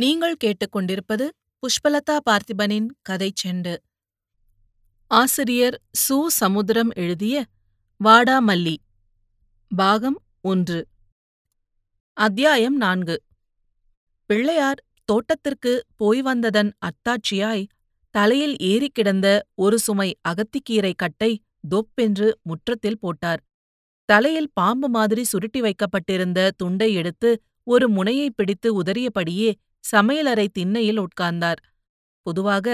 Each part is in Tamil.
நீங்கள் கேட்டுக்கொண்டிருப்பது புஷ்பலதா பார்த்திபனின் கதை செண்டு. ஆசிரியர் சு. சமுத்திரம் எழுதிய வாடாமல்லி, பாகம் 1, அத்தியாயம் 4. பிள்ளையார் தோட்டத்திற்கு போய் வந்ததன் அத்தாட்சியாய் தலையில் ஏறிக் கிடந்த ஒரு சுமை அகத்திக்கீரை கட்டை தொப்பென்று முற்றத்தில் போட்டார். தலையில் பாம்பு மாதிரி சுருட்டி வைக்கப்பட்டிருந்த துண்டை எடுத்து ஒரு முனையை பிடித்து உதறியபடியே சமையலறை திண்ணையில் உட்கார்ந்தார். பொதுவாக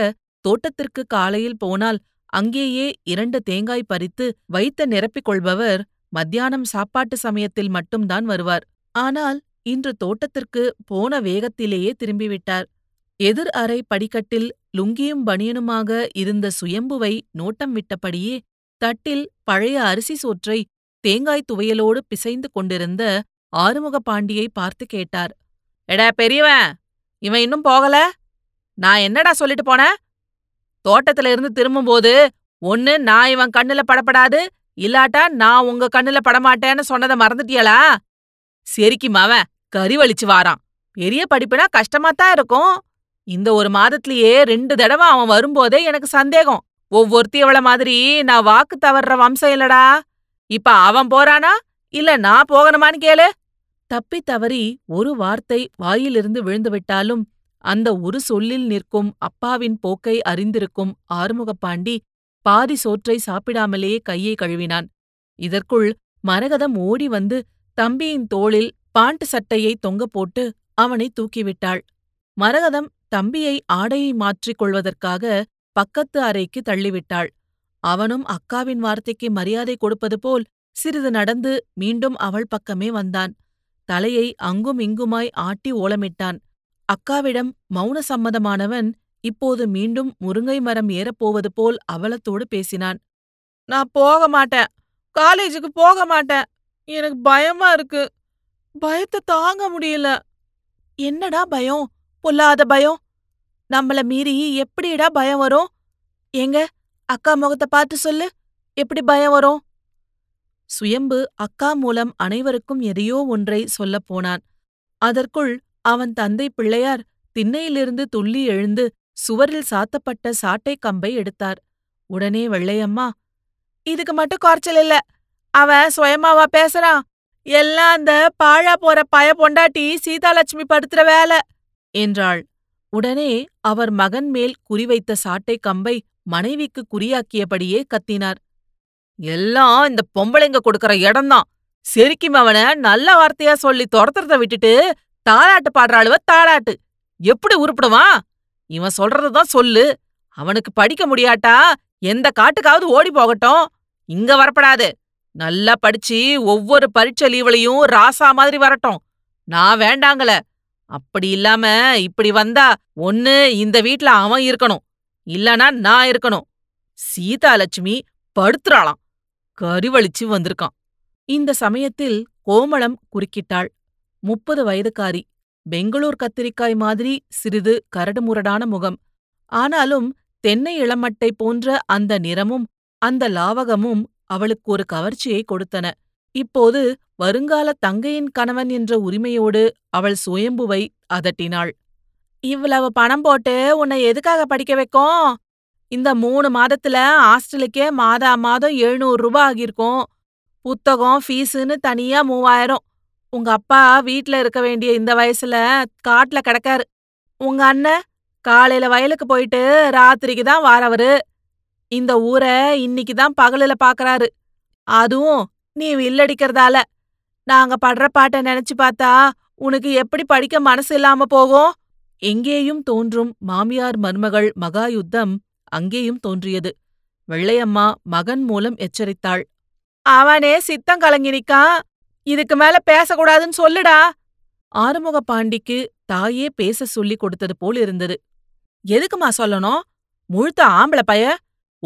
தோட்டத்திற்கு காலையில் போனால் அங்கேயே 2 தேங்காய் பறித்து வைத்து நிரப்பிக்கொள்பவர் மத்தியானம் சாப்பாட்டு சமயத்தில் மட்டும்தான் வருவார். ஆனால் இன்று தோட்டத்திற்கு போன வேகத்திலேயே திரும்பிவிட்டார். எதிர் அறை படிக்கட்டில் லுங்கியும் பனியனுமாக இருந்த சுயம்புவை நோட்டம் விட்டபடியே தட்டில் பழைய அரிசி சோற்றை தேங்காய் துவையலோடு பிசைந்து கொண்டிருந்த ஆறுமுகபாண்டியை பார்த்து கேட்டார். "எடா பெரியவன், இவன் இன்னும் போகல? நான் என்னடா சொல்லிட்டு போனேன்? தோட்டத்துல இருந்து திரும்பும்போது ஒன்னு நான் இவன் கண்ணுல படப்படாது, இல்லாட்டா நான் உங்க கண்ணுல படமாட்டேன்னு சொன்னதை மறந்துட்டியலா?" "செரிக்கும், அவன் கறி வலிச்சு வாரான். பெரிய படிப்புனா கஷ்டமாத்தான் இருக்கும். இந்த ஒரு மாதத்திலேயே 2 தடவை அவன் வரும்போதே எனக்கு சந்தேகம். ஒவ்வொருத்தி அவள மாதிரி நான் வாக்கு தவறுற வம்சம் இல்லடா. இப்ப அவன் போறானா இல்ல நான் போகணுமான்னு கேளு." தப்பி தவறி ஒரு வார்த்தை வாயிலிருந்து விழுந்துவிட்டாலும் அந்த ஒரு சொல்லில் நிற்கும் அப்பாவின் போக்கை அறிந்திருக்கும் ஆறுமுகபாண்டி பாதி சோற்றை சாப்பிடாமலேயே கையை கழுவினான். இதற்குள் மரகதம் ஓடி வந்து தம்பியின் தோளில் பாண்ட் சட்டையை தொங்க போட்டு அவனை தூக்கிவிட்டாள். மரகதம் தம்பியை ஆடையை மாற்றிக் கொள்வதற்காக பக்கத்து அறைக்கு தள்ளிவிட்டாள். அவனும் அக்காவின் வார்த்தைக்கு மரியாதை கொடுப்பது போல் சிறிது நடந்து மீண்டும் அவள் பக்கமே வந்தான். தலையை அங்கும் இங்குமாய் ஆட்டி ஓலமிட்டான். அக்காவிடம் மௌன சம்மதமானவன் இப்போது மீண்டும் முருங்கை மரம் ஏறப்போவது போல் அவலத்தோடு பேசினான். "நான் போக மாட்டேன், காலேஜுக்கு போக மாட்டேன். எனக்கு பயமா இருக்கு, பயத்தை தாங்க முடியல." "என்னடா பயம்? பொல்லாத பயம். நம்மள மீறி எப்படிடா பயம் வரும்? எங்க அக்கா முகத்தை பார்த்து சொல்லு, எப்படி பயம் வரும்?" சுயம்பு அக்கா மூலம் அனைவருக்கும் எதையோ ஒன்றை சொல்லப் போனான். அதற்குள் அவன் தந்தை பிள்ளையார் திண்ணையிலிருந்து துள்ளி எழுந்து சுவரில் சாத்தப்பட்ட சாட்டை கம்பை எடுத்தார். உடனே "வெள்ளையம்மா, இதுக்கு மட்டும் குறைச்சல் இல்ல. அவன் சுயமாவா பேசுறான்? எல்லாம் அந்த பாழா போற பய பொண்டாட்டி சீதாலட்சுமி படுத்துற வேலை" என்றாள். உடனே அவர் மகன் மேல் குறிவைத்த சாட்டை கம்பை மனைவிக்கு குறியாக்கியபடியே கத்தினார். "எல்லாம் இந்த பொம்பளைங்க கொடுக்கற இடம்தான். செருக்கும் அவனை நல்ல வார்த்தையா சொல்லி துரத்துறத விட்டுட்டு தாளாட்டு பாடுறாளுவ தாளாட்டு. எப்படி உருப்பிடுவான்? இவன் சொல்றதுதான் சொல்லு. அவனுக்கு படிக்க முடியாட்டா எந்த காட்டுக்காவது ஓடி போகட்டும், இங்க வரப்படாது. நல்லா படிச்சு ஒவ்வொரு பரீட்சை லீவுலையும் ராசா மாதிரி வரட்டும். நான் வேண்டாங்கள. அப்படி இல்லாம இப்படி வந்தா ஒன்னு இந்த வீட்ல அவன் இருக்கணும், இல்லனா நான் இருக்கணும். சீதாலட்சுமி படுத்துறாளாம், கறிவழிச்சு வந்திருக்கான்." இந்த சமயத்தில் கோமளம் குறுக்கிட்டாள். 30 வயதுக்காரி, பெங்களூர் கத்திரிக்காய் மாதிரி சிறிது கரடுமுரடான முகம். ஆனாலும் தென்னை இளமட்டை போன்ற அந்த நிறமும் அந்த லாவகமும் அவளுக்கு ஒரு கவர்ச்சியை கொடுத்தன. இப்போது வருங்கால தங்கையின் கணவன் என்ற உரிமையோடு அவள் சுயம்புவை அதட்டினாள். "இவ்வளவு பணம் போட்டு உன்னை எதுக்காக படிக்க வைக்கும்? இந்த 3 மாதத்துல ஹாஸ்டலுக்கே மாதம் 700 ரூபா ஆகியிருக்கும். புத்தகம் ஃபீஸுன்னு தனியா 3000. உங்க அப்பா வீட்ல இருக்க வேண்டிய இந்த வயசுல காட்டுல கிடக்காரு. உங்க அண்ணன் காலையில வயலுக்கு போயிட்டு ராத்திரிக்கு தான் வாரவரு. இந்த ஊரை இன்னைக்குதான் பகலுல பாக்குறாரு. அதுவும் நீ வில்லடிக்கிறதால. நாங்க படுற பாட்டை நினைச்சு பார்த்தா உனக்கு எப்படி படிக்க மனசு இல்லாம போகும்?" எங்கேயும் தோன்றும் மாமியார் மருமகள் மகாயுத்தம் அங்கேயும் தோன்றியது. வெள்ளையம்மா மகன் மூலம் எச்சரித்தாள். "அவனே சித்தம் கலங்கி நிக்கான், இதுக்கு மேல பேசக்கூடாதுன்னு சொல்லுடா." ஆறுமுகபாண்டிக்கு தாயே பேச சொல்லி கொடுத்தது போல் இருந்தது. "எதுக்குமா சொல்லணும்? முழுத்த ஆம்பளை பய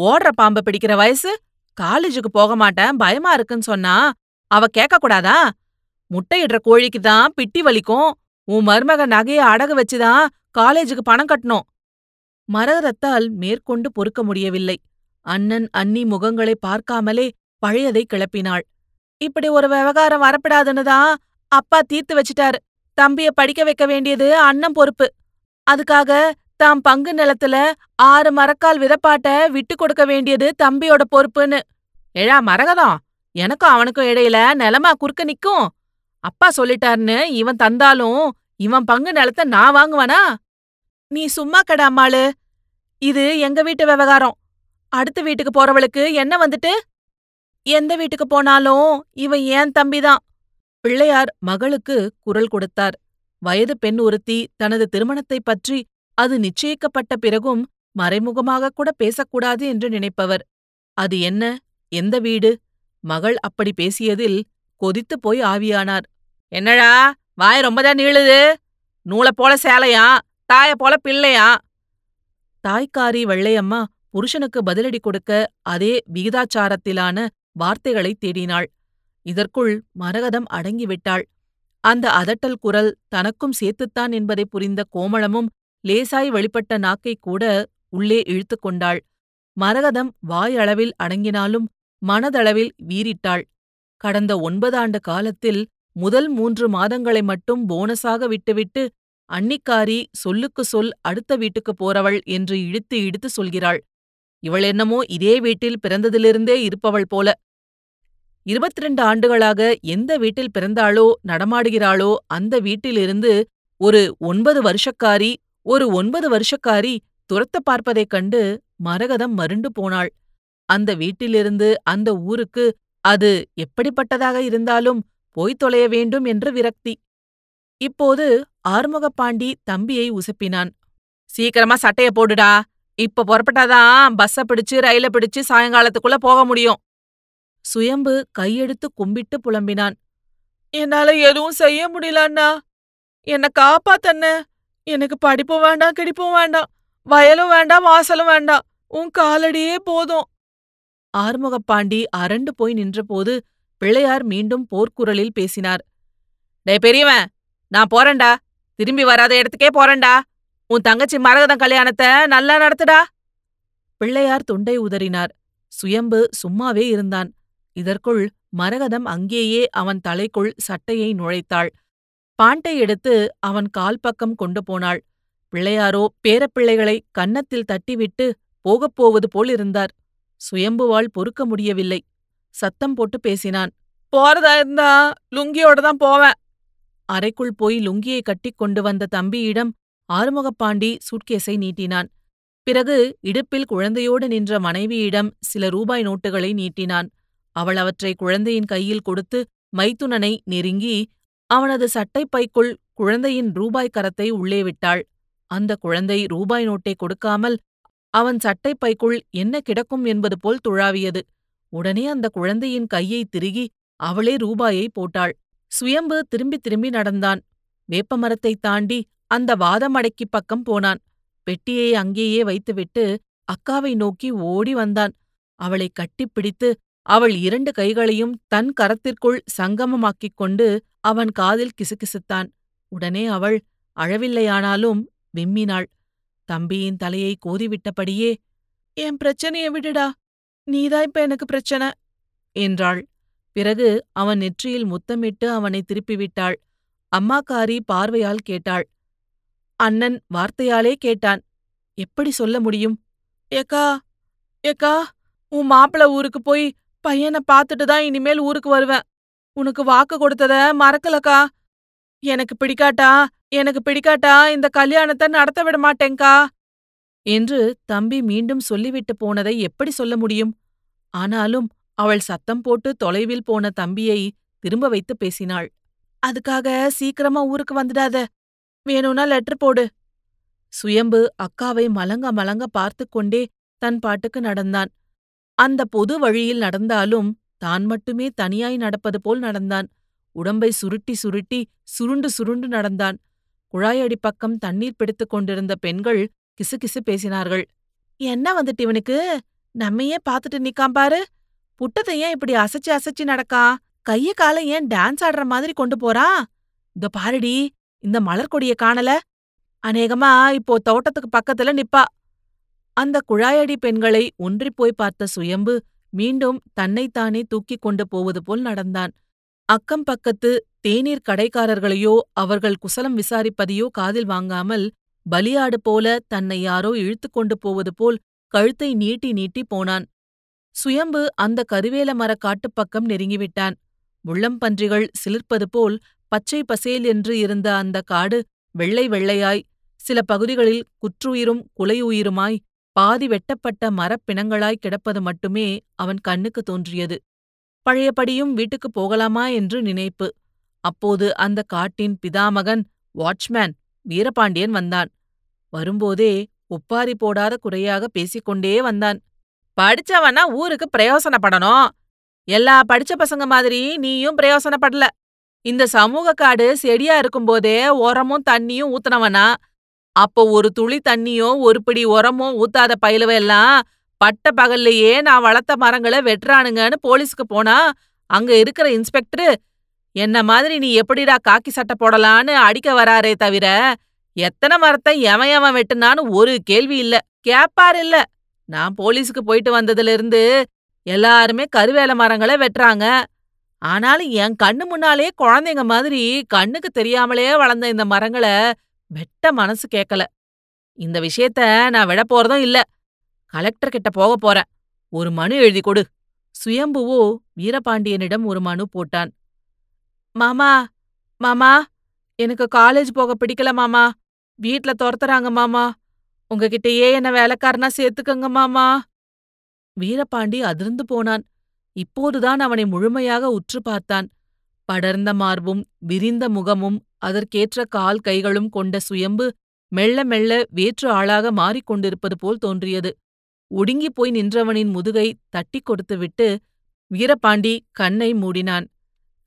ஓடுற பாம்பு பிடிக்கிற வயசு. காலேஜுக்கு போக மாட்டேன், பயமா இருக்குன்னு சொன்னா அவ கேட்கக்கூடாதா? முட்டையிடுற கோழிக்குதான் பிட்டி வலிக்கும். உன் மருமக நகைய அடகு வச்சுதான் காலேஜுக்கு பணம் கட்டணும்." மரகதத்தால் மேற்கொண்டு பொறுக்க முடியவில்லை. அண்ணன் அண்ணி முகங்களை பார்க்காமலே பழையதை கிளப்பினாள். "இப்படி ஒரு விவகாரம் வரப்படாதுன்னுதான் அப்பா தீர்த்து வச்சிட்டாரு. தம்பிய படிக்க வைக்க வேண்டியது அண்ணன் பொறுப்பு. அதுக்காக தாம் பங்கு நிலத்துல 6 மரக்கால் விதப்பாட்ட விட்டு கொடுக்க வேண்டியது தம்பியோட பொறுப்புன்னு. ஏழா மரகதம், எனக்கும் அவனுக்கும் இடையில நிலமா குறுக்க நிக்கும். அப்பா சொல்லிட்டாருன்னு இவன் தந்தாலும் இவன் பங்கு நிலத்தை நான் வாங்குவானா? நீ சும்மா கடை அம்மாளு, இது எங்க வீட்டு விவகாரம். அடுத்த வீட்டுக்கு போறவளுக்கு என்ன வந்துட்டு? எந்த வீட்டுக்கு போனாலும் இவன் ஏன் தம்பிதான். பிள்ளையார் மகளுக்கு குரல் கொடுத்தார். வயது பெண் ஒருத்தி தனது திருமணத்தைப் பற்றி அது நிச்சயிக்கப்பட்ட பிறகும் மறைமுகமாக கூட பேசக்கூடாது என்று நினைப்பவர். அது என்ன, எந்த வீடு? மகள் அப்படி பேசியதில் கொதித்து போய் ஆவியானார். என்னடா வாய் ரொம்பதான் நீளுது? நூலை போல சேலையா, தாய போல பிள்ளையா? தாய்க்காரி வெள்ளையம்மா புருஷனுக்கு பதிலடி கொடுக்க அதே விகிதாச்சாரத்திலான வார்த்தைகளை தேடினாள். இதற்குள் மரகதம் அடங்கிவிட்டாள். அந்த அதட்டல் குரல் தனக்கும் சேர்த்துத்தான் என்பதை புரிந்த கோமளமும் லேசாய் வெளிப்பட்ட நாக்கை கூட உள்ளே இழுத்து கொண்டாள். மரகதம் வாயளவில் அடங்கினாலும் மனதளவில் வீறிட்டாள். கடந்த 9 ஆண்டு காலத்தில் முதல் 3 மாதங்களை மட்டும் போனஸாக விட்டுவிட்டு அன்னிக்காரி சொல்லுக்கு சொல் அடுத்த வீட்டுக்கு போறவள் என்று இழுத்து இழுத்து சொல்கிறாள். இவள் என்னமோ இதே வீட்டில் பிறந்ததிலிருந்தே இருப்பவள் போல. 22 ஆண்டுகளாக எந்த வீட்டில் பிறந்தாளோ நடமாடுகிறாளோ அந்த வீட்டிலிருந்து ஒரு 9 வருஷக்காரி துரத்த பார்ப்பதைக் கண்டு மரகதம் மருண்டு போனாள். அந்த வீட்டிலிருந்து அந்த ஊருக்கு அது எப்படிப்பட்டதாக இருந்தாலும் போய்த் தொலைய வேண்டும் என்று விரக்தி. இப்போது ஆறுமுகப்பாண்டி தம்பியை உசுப்பினான். சீக்கிரமா சட்டைய போடுடா, இப்ப புறப்பட்டாதான் பஸ்ஸ பிடிச்சு ரயில பிடிச்சு சாயங்காலத்துக்குள்ள போக முடியும். சுயம்பு கையெடுத்து கும்பிட்டு புலம்பினான். என்னால எதுவும் செய்ய முடியலன்னா, என்னை காப்பாத்தன்ன. எனக்கு படிப்பும் வேண்டாம், கிடைப்பும் வேண்டாம், வயலும் வேண்டாம், வாசலும் வேண்டாம், உன் காலடியே போதும். ஆறுமுகப்பாண்டி அரண்டு போய் நின்றபோது பிள்ளையார் மீண்டும் போர்க்குரலில் பேசினார். டே பெரியவன், நான் போறேன்டா, திரும்பி வராத இடத்துக்கே போறேன்டா. உன் தங்கச்சி மரகதம் கல்யாணத்தை நல்லா நடத்துடா. பிள்ளையார் துண்டை உதறினார். சுயம்பு சும்மாவே இருந்தான். இதற்குள் மரகதம் அங்கேயே அவன் தலைக்குள் சட்டையை நுழைத்தாள். பாண்டை எடுத்து அவன் கால்பக்கம் கொண்டு போனாள். பிள்ளையாரோ பேரப்பிள்ளைகளை கன்னத்தில் தட்டிவிட்டு போகப் போவது போலிருந்தார். சுயம்புவால் பொறுக்க முடியவில்லை. சத்தம் போட்டு பேசினான். போறதா இருந்தா லுங்கியோட தான் போவேன். அறைக்குள் போய் லுங்கியை கட்டிக் கொண்டு வந்த தம்பியிடம் ஆறுமுகப்பாண்டி சூட்கேஸை நீட்டினான். பிறகு இடுப்பில் குழந்தையோடு நின்ற மனைவியிடம் சில ரூபாய் நோட்டுகளை நீட்டினான். அவள் அவற்றை குழந்தையின் கையில் கொடுத்து மைத்துனனை நெருங்கி அவனது சட்டைப்பைக்குள் குழந்தையின் ரூபாய் கரத்தை உள்ளே விட்டாள். அந்த குழந்தை ரூபாய் நோட்டை கொடுக்காமல் அவன் சட்டைப்பைக்குள் என்ன கிடக்கும் என்பது போல் துழாவியது. உடனே அந்த குழந்தையின் கையை திருகி அவளே ரூபாயை போட்டாள். சுயம்பு திரும்பி திரும்பி நடந்தான். வேப்பமரத்தை தாண்டி அந்த வாதமடைக்கு பக்கம் போனான். பெட்டியை அங்கேயே வைத்துவிட்டு அக்காவை நோக்கி ஓடி வந்தான். அவளை கட்டிப்பிடித்து அவள் 2 கைகளையும் தன் கரத்திற்குள் சங்கமமாக்கிக் கொண்டு அவன் காதில் கிசுகிசுத்தான். உடனே அவள் அழவில்லையானாலும் விம்மினாள். தம்பியின் தலையை கோதிவிட்டபடியே, என் பிரச்சனையை விடுடா, நீதான் இப்ப எனக்கு பிரச்சனை என்றாள். பிறகு அவன் நெற்றியில் முத்தமிட்டு அவனை திருப்பிவிட்டாள். அம்மாக்காரி பார்வையால் கேட்டாள். அண்ணன் வார்த்தையாலே கேட்டான். எப்படி சொல்ல முடியும்? ஏக்கா ஏக்கா, உன் மாப்பிள ஊருக்கு போய் பையனை பார்த்துட்டு தான் இனிமேல் ஊருக்கு வருவேன். உனக்கு வாக்கு கொடுத்தத மறக்கலக்கா. எனக்கு பிடிக்காட்டா இந்த கல்யாணத்தை நடத்த விட மாட்டேங்கா என்று தம்பி மீண்டும் சொல்லிவிட்டு போனதை எப்படி சொல்ல முடியும்? ஆனாலும் அவள் சத்தம் போட்டு தொலைவில் போன தம்பியை திரும்ப வைத்து பேசினாள். அதுக்காக சீக்கிரமா ஊருக்கு வந்துடாத, வேணும்னா லெட்டர் போடு. சுயம்பு அக்காவை மலங்க மலங்க பார்த்து கொண்டே தன் பாட்டுக்கு நடந்தான். அந்த பொது வழியில் நடந்தாலும் தான் மட்டுமே தனியாய் நடப்பது போல் நடந்தான். உடம்பை சுருட்டி சுருட்டி சுருண்டு சுருண்டு நடந்தான். குழாயடி பக்கம் தண்ணீர் பிடித்து கொண்டிருந்த பெண்கள் கிசுகிசு பேசினார்கள். என்ன வந்துட்டு இவனுக்கு, நம்மையே பார்த்துட்டு நிக்காம் பாரு, புட்டத்தை ஏன் இப்படி அசைச்சு அசைச்சு நடக்கா, கைய கால ஏன் டான்ஸ் ஆடுற மாதிரி கொண்டு போறான், இந்த பாருடி இந்த மலர்கொடிய காணல, அநேகமா இப்போ தோட்டத்துக்கு பக்கத்துல நிப்பா. அந்த குழாயடி பெண்களை ஒன்றிப்போய் பார்த்த சுயம்பு மீண்டும் தன்னைத்தானே தூக்கிக் கொண்டு போவது போல் நடந்தான். அக்கம் பக்கத்து தேநீர் கடைக்காரர்களையோ அவர்கள் குசலம் விசாரிப்பதையோ காதில் வாங்காமல் பலியாடு போல தன்னை யாரோ இழுத்துக்கொண்டு போவது போல் கழுத்தை நீட்டி நீட்டி போனான். சுயம்பு அந்த கருவேல மரக் காட்டுப்பக்கம் நெருங்கிவிட்டான். முள்ளம்பன்றிகள் சிலிர்ப்பது போல் பச்சை பசேல் என்று இருந்த அந்த காடு வெள்ளை வெள்ளையாய், சில பகுதிகளில் குற்றுயிரும் குலையுயிருமாய் பாதி வெட்டப்பட்ட மரப்பிணங்களாய் கிடப்பது மட்டுமே அவன் கண்ணுக்கு தோன்றியது. பழையபடியும் வீட்டுக்குப் போகலாமா என்று நினைப்பு. அப்போது அந்த காட்டின் பிதாமகன் வாட்ச்மேன் வீரபாண்டியன் வந்தான். வரும்போதே ஒப்பாரி போடாத குறையாக பேசிக்கொண்டே வந்தான். படிச்சவனா ஊருக்கு பிரயோசனப்படணும், எல்லா படிச்ச பசங்க மாதிரி நீயும் பிரயோசனப்படல. இந்த சமூக காடு செடியா இருக்கும்போதே உரமும் தண்ணியும் ஊத்துனவனா, அப்போ ஒரு துளி தண்ணியோ ஒரு பிடி உரமோ ஊத்தாத பயிலுவெல்லாம் பட்ட பகல்லையே நான் வளர்த்த மரங்களை வெட்டுறானுங்கன்னு போலீஸுக்கு போனா அங்க இருக்கிற இன்ஸ்பெக்டரு என்ன மாதிரி நீ எப்படிடா காக்கி சட்டை போடலான்னு அடிக்க வராரே தவிர எத்தனை மரத்தை எவன் வெட்டுனான்னு ஒரு கேள்வி இல்ல, கேப்பார் இல்ல. நான் போலீஸுக்கு போயிட்டு வந்ததுல இருந்து எல்லாருமே கருவேல மரங்களை வெட்டுறாங்க. ஆனாலும் என் கண்ணு முன்னாலே குழந்தைங்க மாதிரி கண்ணுக்கு தெரியாமலே வளர்ந்த இந்த மரங்களை வெட்ட மனசு கேட்கல. இந்த விஷயத்த நான் விட போறதும் இல்ல, கலெக்டர் கிட்ட போக போறேன், ஒரு மனு எழுதி கொடு. சுயம்புவோ வீரபாண்டியனிடம் ஒரு மனு போட்டான். மாமா மாமா எனக்கு காலேஜ் போக பிடிக்கல மாமா, வீட்ல துரத்துறாங்க மாமா, உங்ககிட்டயே என்ன வேலைக்காரனா சேர்த்துக்கங்க மாமா. வீரபாண்டி அதிர்ந்து போனான். இப்போதுதான் அவனை முழுமையாக உற்று பார்த்தான். படர்ந்த மார்பும் விரிந்த முகமும் அதற்கேற்ற கால் கைகளும் கொண்ட சுயம்பு மெல்ல மெல்ல வேற்று ஆளாக மாறிக்கொண்டிருப்பது போல் தோன்றியது. ஒடுங்கிப் போய் நின்றவனின் முதுகை தட்டி கொடுத்துவிட்டு வீரபாண்டி கண்ணை மூடினான்.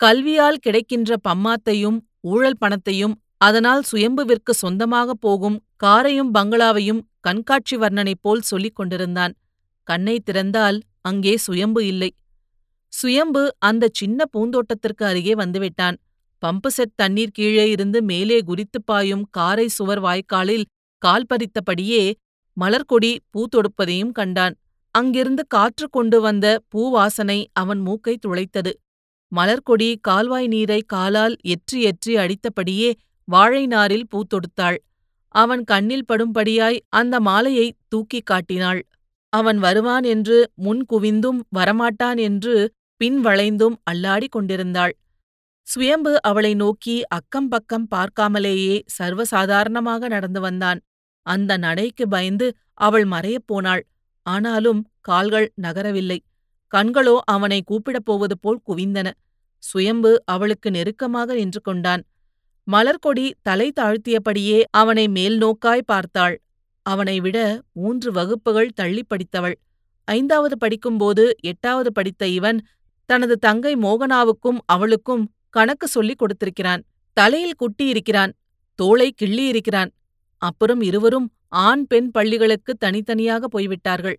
கல்வியால் கிடைக்கின்ற பம்மாத்தையும் ஊழல் பணத்தையும் அதனால் சுயம்புவிற்கு சொந்தமாகப் போகும் காரையும் பங்களாவையும் கண்காட்சி வர்ணனைப் போல் சொல்லிக் கொண்டிருந்தான். கண்ணை திறந்தால் அங்கே சுயம்பு இல்லை. சுயம்பு அந்த சின்ன பூந்தோட்டத்திற்கு அருகே வந்துவிட்டான். பம்பு செட் தண்ணீர் கீழே இருந்து மேலே குதித்துப் பாயும் காரை சுவர் வாய்க்காலில் கால் பறித்தபடியே மலர்கொடி பூத்தொடுப்பதையும் கண்டான். அங்கிருந்து காற்று கொண்டு வந்த பூவாசனை அவன் மூக்கை துளைத்தது. மலர்கொடி கால்வாய் நீரை காலால் எற்றி எற்றி அடித்தபடியே வாழை நாரில் பூத்தொடுத்தாள். அவன் கண்ணில் படும்படியாய் அந்த மாலையை தூக்கிக் காட்டினாள். அவன் வருவான் என்று முன் குவிந்தும் வரமாட்டான் என்று பின் வளைந்தும் அல்லாடி கொண்டிருந்தாள். சுயம்பு அவளை நோக்கி அக்கம் பக்கம் பார்க்காமலேயே சர்வசாதாரணமாக நடந்து வந்தான். அந்த நடைக்கு பயந்து அவள் மறையப் போனாள். ஆனாலும் கால்கள் நகரவில்லை, கண்களோ அவனை கூப்பிடப் போவது போல் குவிந்தன. சுயம்பு அவளுக்கு நெருக்கமாக நின்று கொண்டான். மலர்கொடி தலை தாழ்த்தியபடியே அவனை மேல் நோக்காய் பார்த்தாள். அவனை விட 3 வகுப்புகள் தள்ளி படித்தவள். 5வது படிக்கும்போது 8வது படித்த இவன் தனது தங்கை மோகனாவுக்கும் அவளுக்கும் கணக்கு சொல்லிக் கொடுத்திருக்கிறான். தலையில் குட்டியிருக்கிறான், தோளை கிள்ளியிருக்கிறான். அப்புறம் இருவரும் ஆண் பெண் பள்ளிகளுக்கு தனித்தனியாக போய்விட்டார்கள்.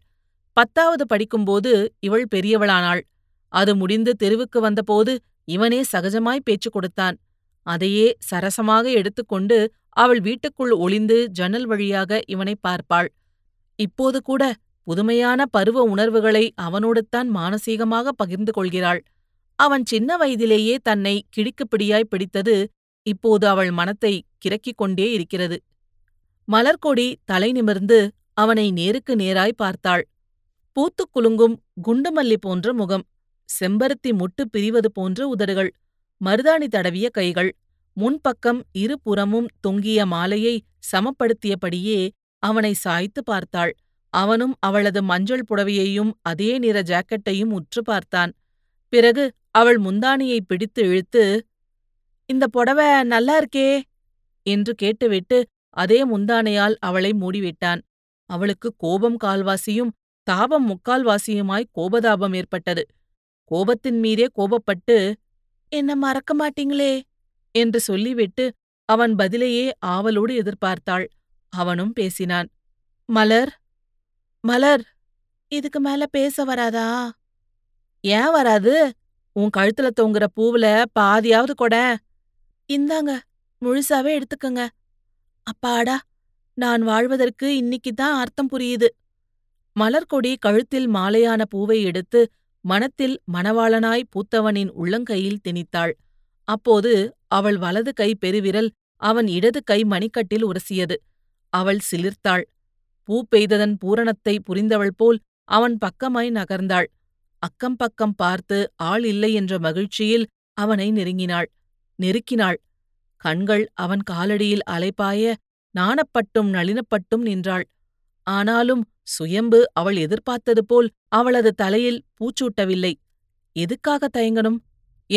10வது படிக்கும்போது இவள் பெரியவளானாள். அது முடிந்து தெருவுக்கு வந்தபோது இவனே சகஜமாய் பேச்சு கொடுத்தான். அதையே சரசமாக எடுத்துக்கொண்டு அவள் வீட்டுக்குள் ஒளிந்து ஜன்னல் வழியாக இவனை பார்ப்பாள். இப்போது கூட புதுமையான பருவ உணர்வுகளை அவனோடுத்தான் மானசீகமாக பகிர்ந்து கொள்கிறாள். அவன் சின்ன வயதிலேயே தன்னை கிடுக்குப்பிடியாய் பிடித்தது இப்போது அவள் மனத்தை கிறக்கிக் கொண்டே இருக்கிறது. மலர்கொடி தலை நிமிர்ந்து அவனை நேருக்கு நேராய் பார்த்தாள். பூத்துக் குலுங்கும் குண்டுமல்லி போன்ற முகம், செம்பருத்தி முட்டு பிரிவது போன்ற உதடுகள், மருதாணி தடவிய கைகள், முன்பக்கம் இருபுறமும் தொங்கிய மாலையை சமப்படுத்தியபடியே அவனை சாய்த்து பார்த்தாள். அவனும் அவளது மஞ்சள் புடவையையும் அதே நிற ஜாக்கெட்டையும் உற்று பார்த்தான். பிறகு அவள் முந்தானியை பிடித்து இழுத்து, இந்த புடவை நல்லா இருக்கே என்று கேட்டுவிட்டு அதே முந்தானையால் அவளை மூடிவிட்டான். அவளுக்கு கோபம் கால்வாசியும் தாபம் முக்கால்வாசியுமாய் கோபதாபம் ஏற்பட்டது. கோபத்தின் மீதே கோபப்பட்டு, என்ன மறக்க மாட்டீங்களே என்று சொல்லிவிட்டு அவன் பதிலையே ஆவலோடு எதிர்பார்த்தாள். அவனும் பேசினான். மலர் மலர் இதுக்கு மேல பேச வராதா? ஏன் வராது? உன் கழுத்துல தொங்குற பூவுல பாதியாவது கொடை. இந்தாங்க, முழுசாவே எடுத்துக்கங்க. அப்பாடா, நான் வாழ்வதற்கு இன்னிக்குதான் அர்த்தம் புரியுது. மலர்கொடி கழுத்தில் மாலையான பூவை எடுத்து மனத்தில் மணவாளனாய் பூத்தவனின் உள்ளங்கையில் திணித்தாள். அப்போது அவள் வலது கை பெருவிரல் அவன் இடது கை மணிக்கட்டில் உரசியது. அவள் சிலிர்த்தாள். பூ பெய்ததன் பூரணத்தை புரிந்தவள் போல் அவன் பக்கமாய் நகர்ந்தாள். அக்கம் பக்கம் பார்த்து ஆள் இல்லை என்ற மகிழ்ச்சியில் அவனை நெருக்கினாள். கண்கள் அவன் காலடியில் அலைபாய நாணப்பட்டும் நளினப்பட்டும் நின்றாள். ஆனாலும் சுயம்பு அவள் எதிர்பார்த்தது போல் அவளது தலையில் பூச்சூட்டவில்லை. எதுக்காக தயங்கணும்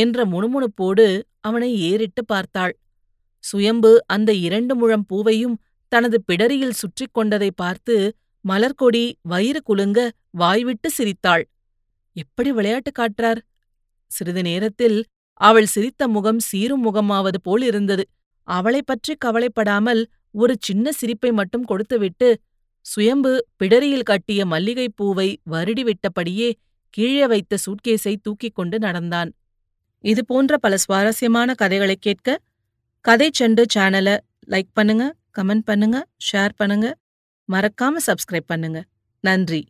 என்ற முணுமுணுப்போடு அவனை ஏறிட்டு பார்த்தாள். சுயம்பு அந்த 2 முழம் பூவையும் தனது பிடரியில் சுற்றி கொண்டதை பார்த்து மலர்கொடி வயிறு குலுங்க வாய்விட்டு சிரித்தாள். எப்படி விளையாட்டு காட்டுறார்! சிறிது நேரத்தில் அவள் சிரித்த முகம் சீரும் முகமாவது போல் இருந்தது. அவளை பற்றி கவலைப்படாமல் ஒரு சின்ன சிரிப்பை மட்டும் கொடுத்துவிட்டு சுயம்பு பிடரியில் கட்டிய மல்லிகைப்பூவை வருடி விட்டபடியே கீழே வைத்த சூட்கேஸை தூக்கிக் கொண்டு நடந்தான். இதுபோன்ற பல சுவாரஸ்யமான கதைகளை கேட்க கதை செண்டு சேனலை லைக் பண்ணுங்க, கமெண்ட் பண்ணுங்க, ஷேர் பண்ணுங்க, மறக்காம சப்ஸ்கிரைப் பண்ணுங்க. நன்றி.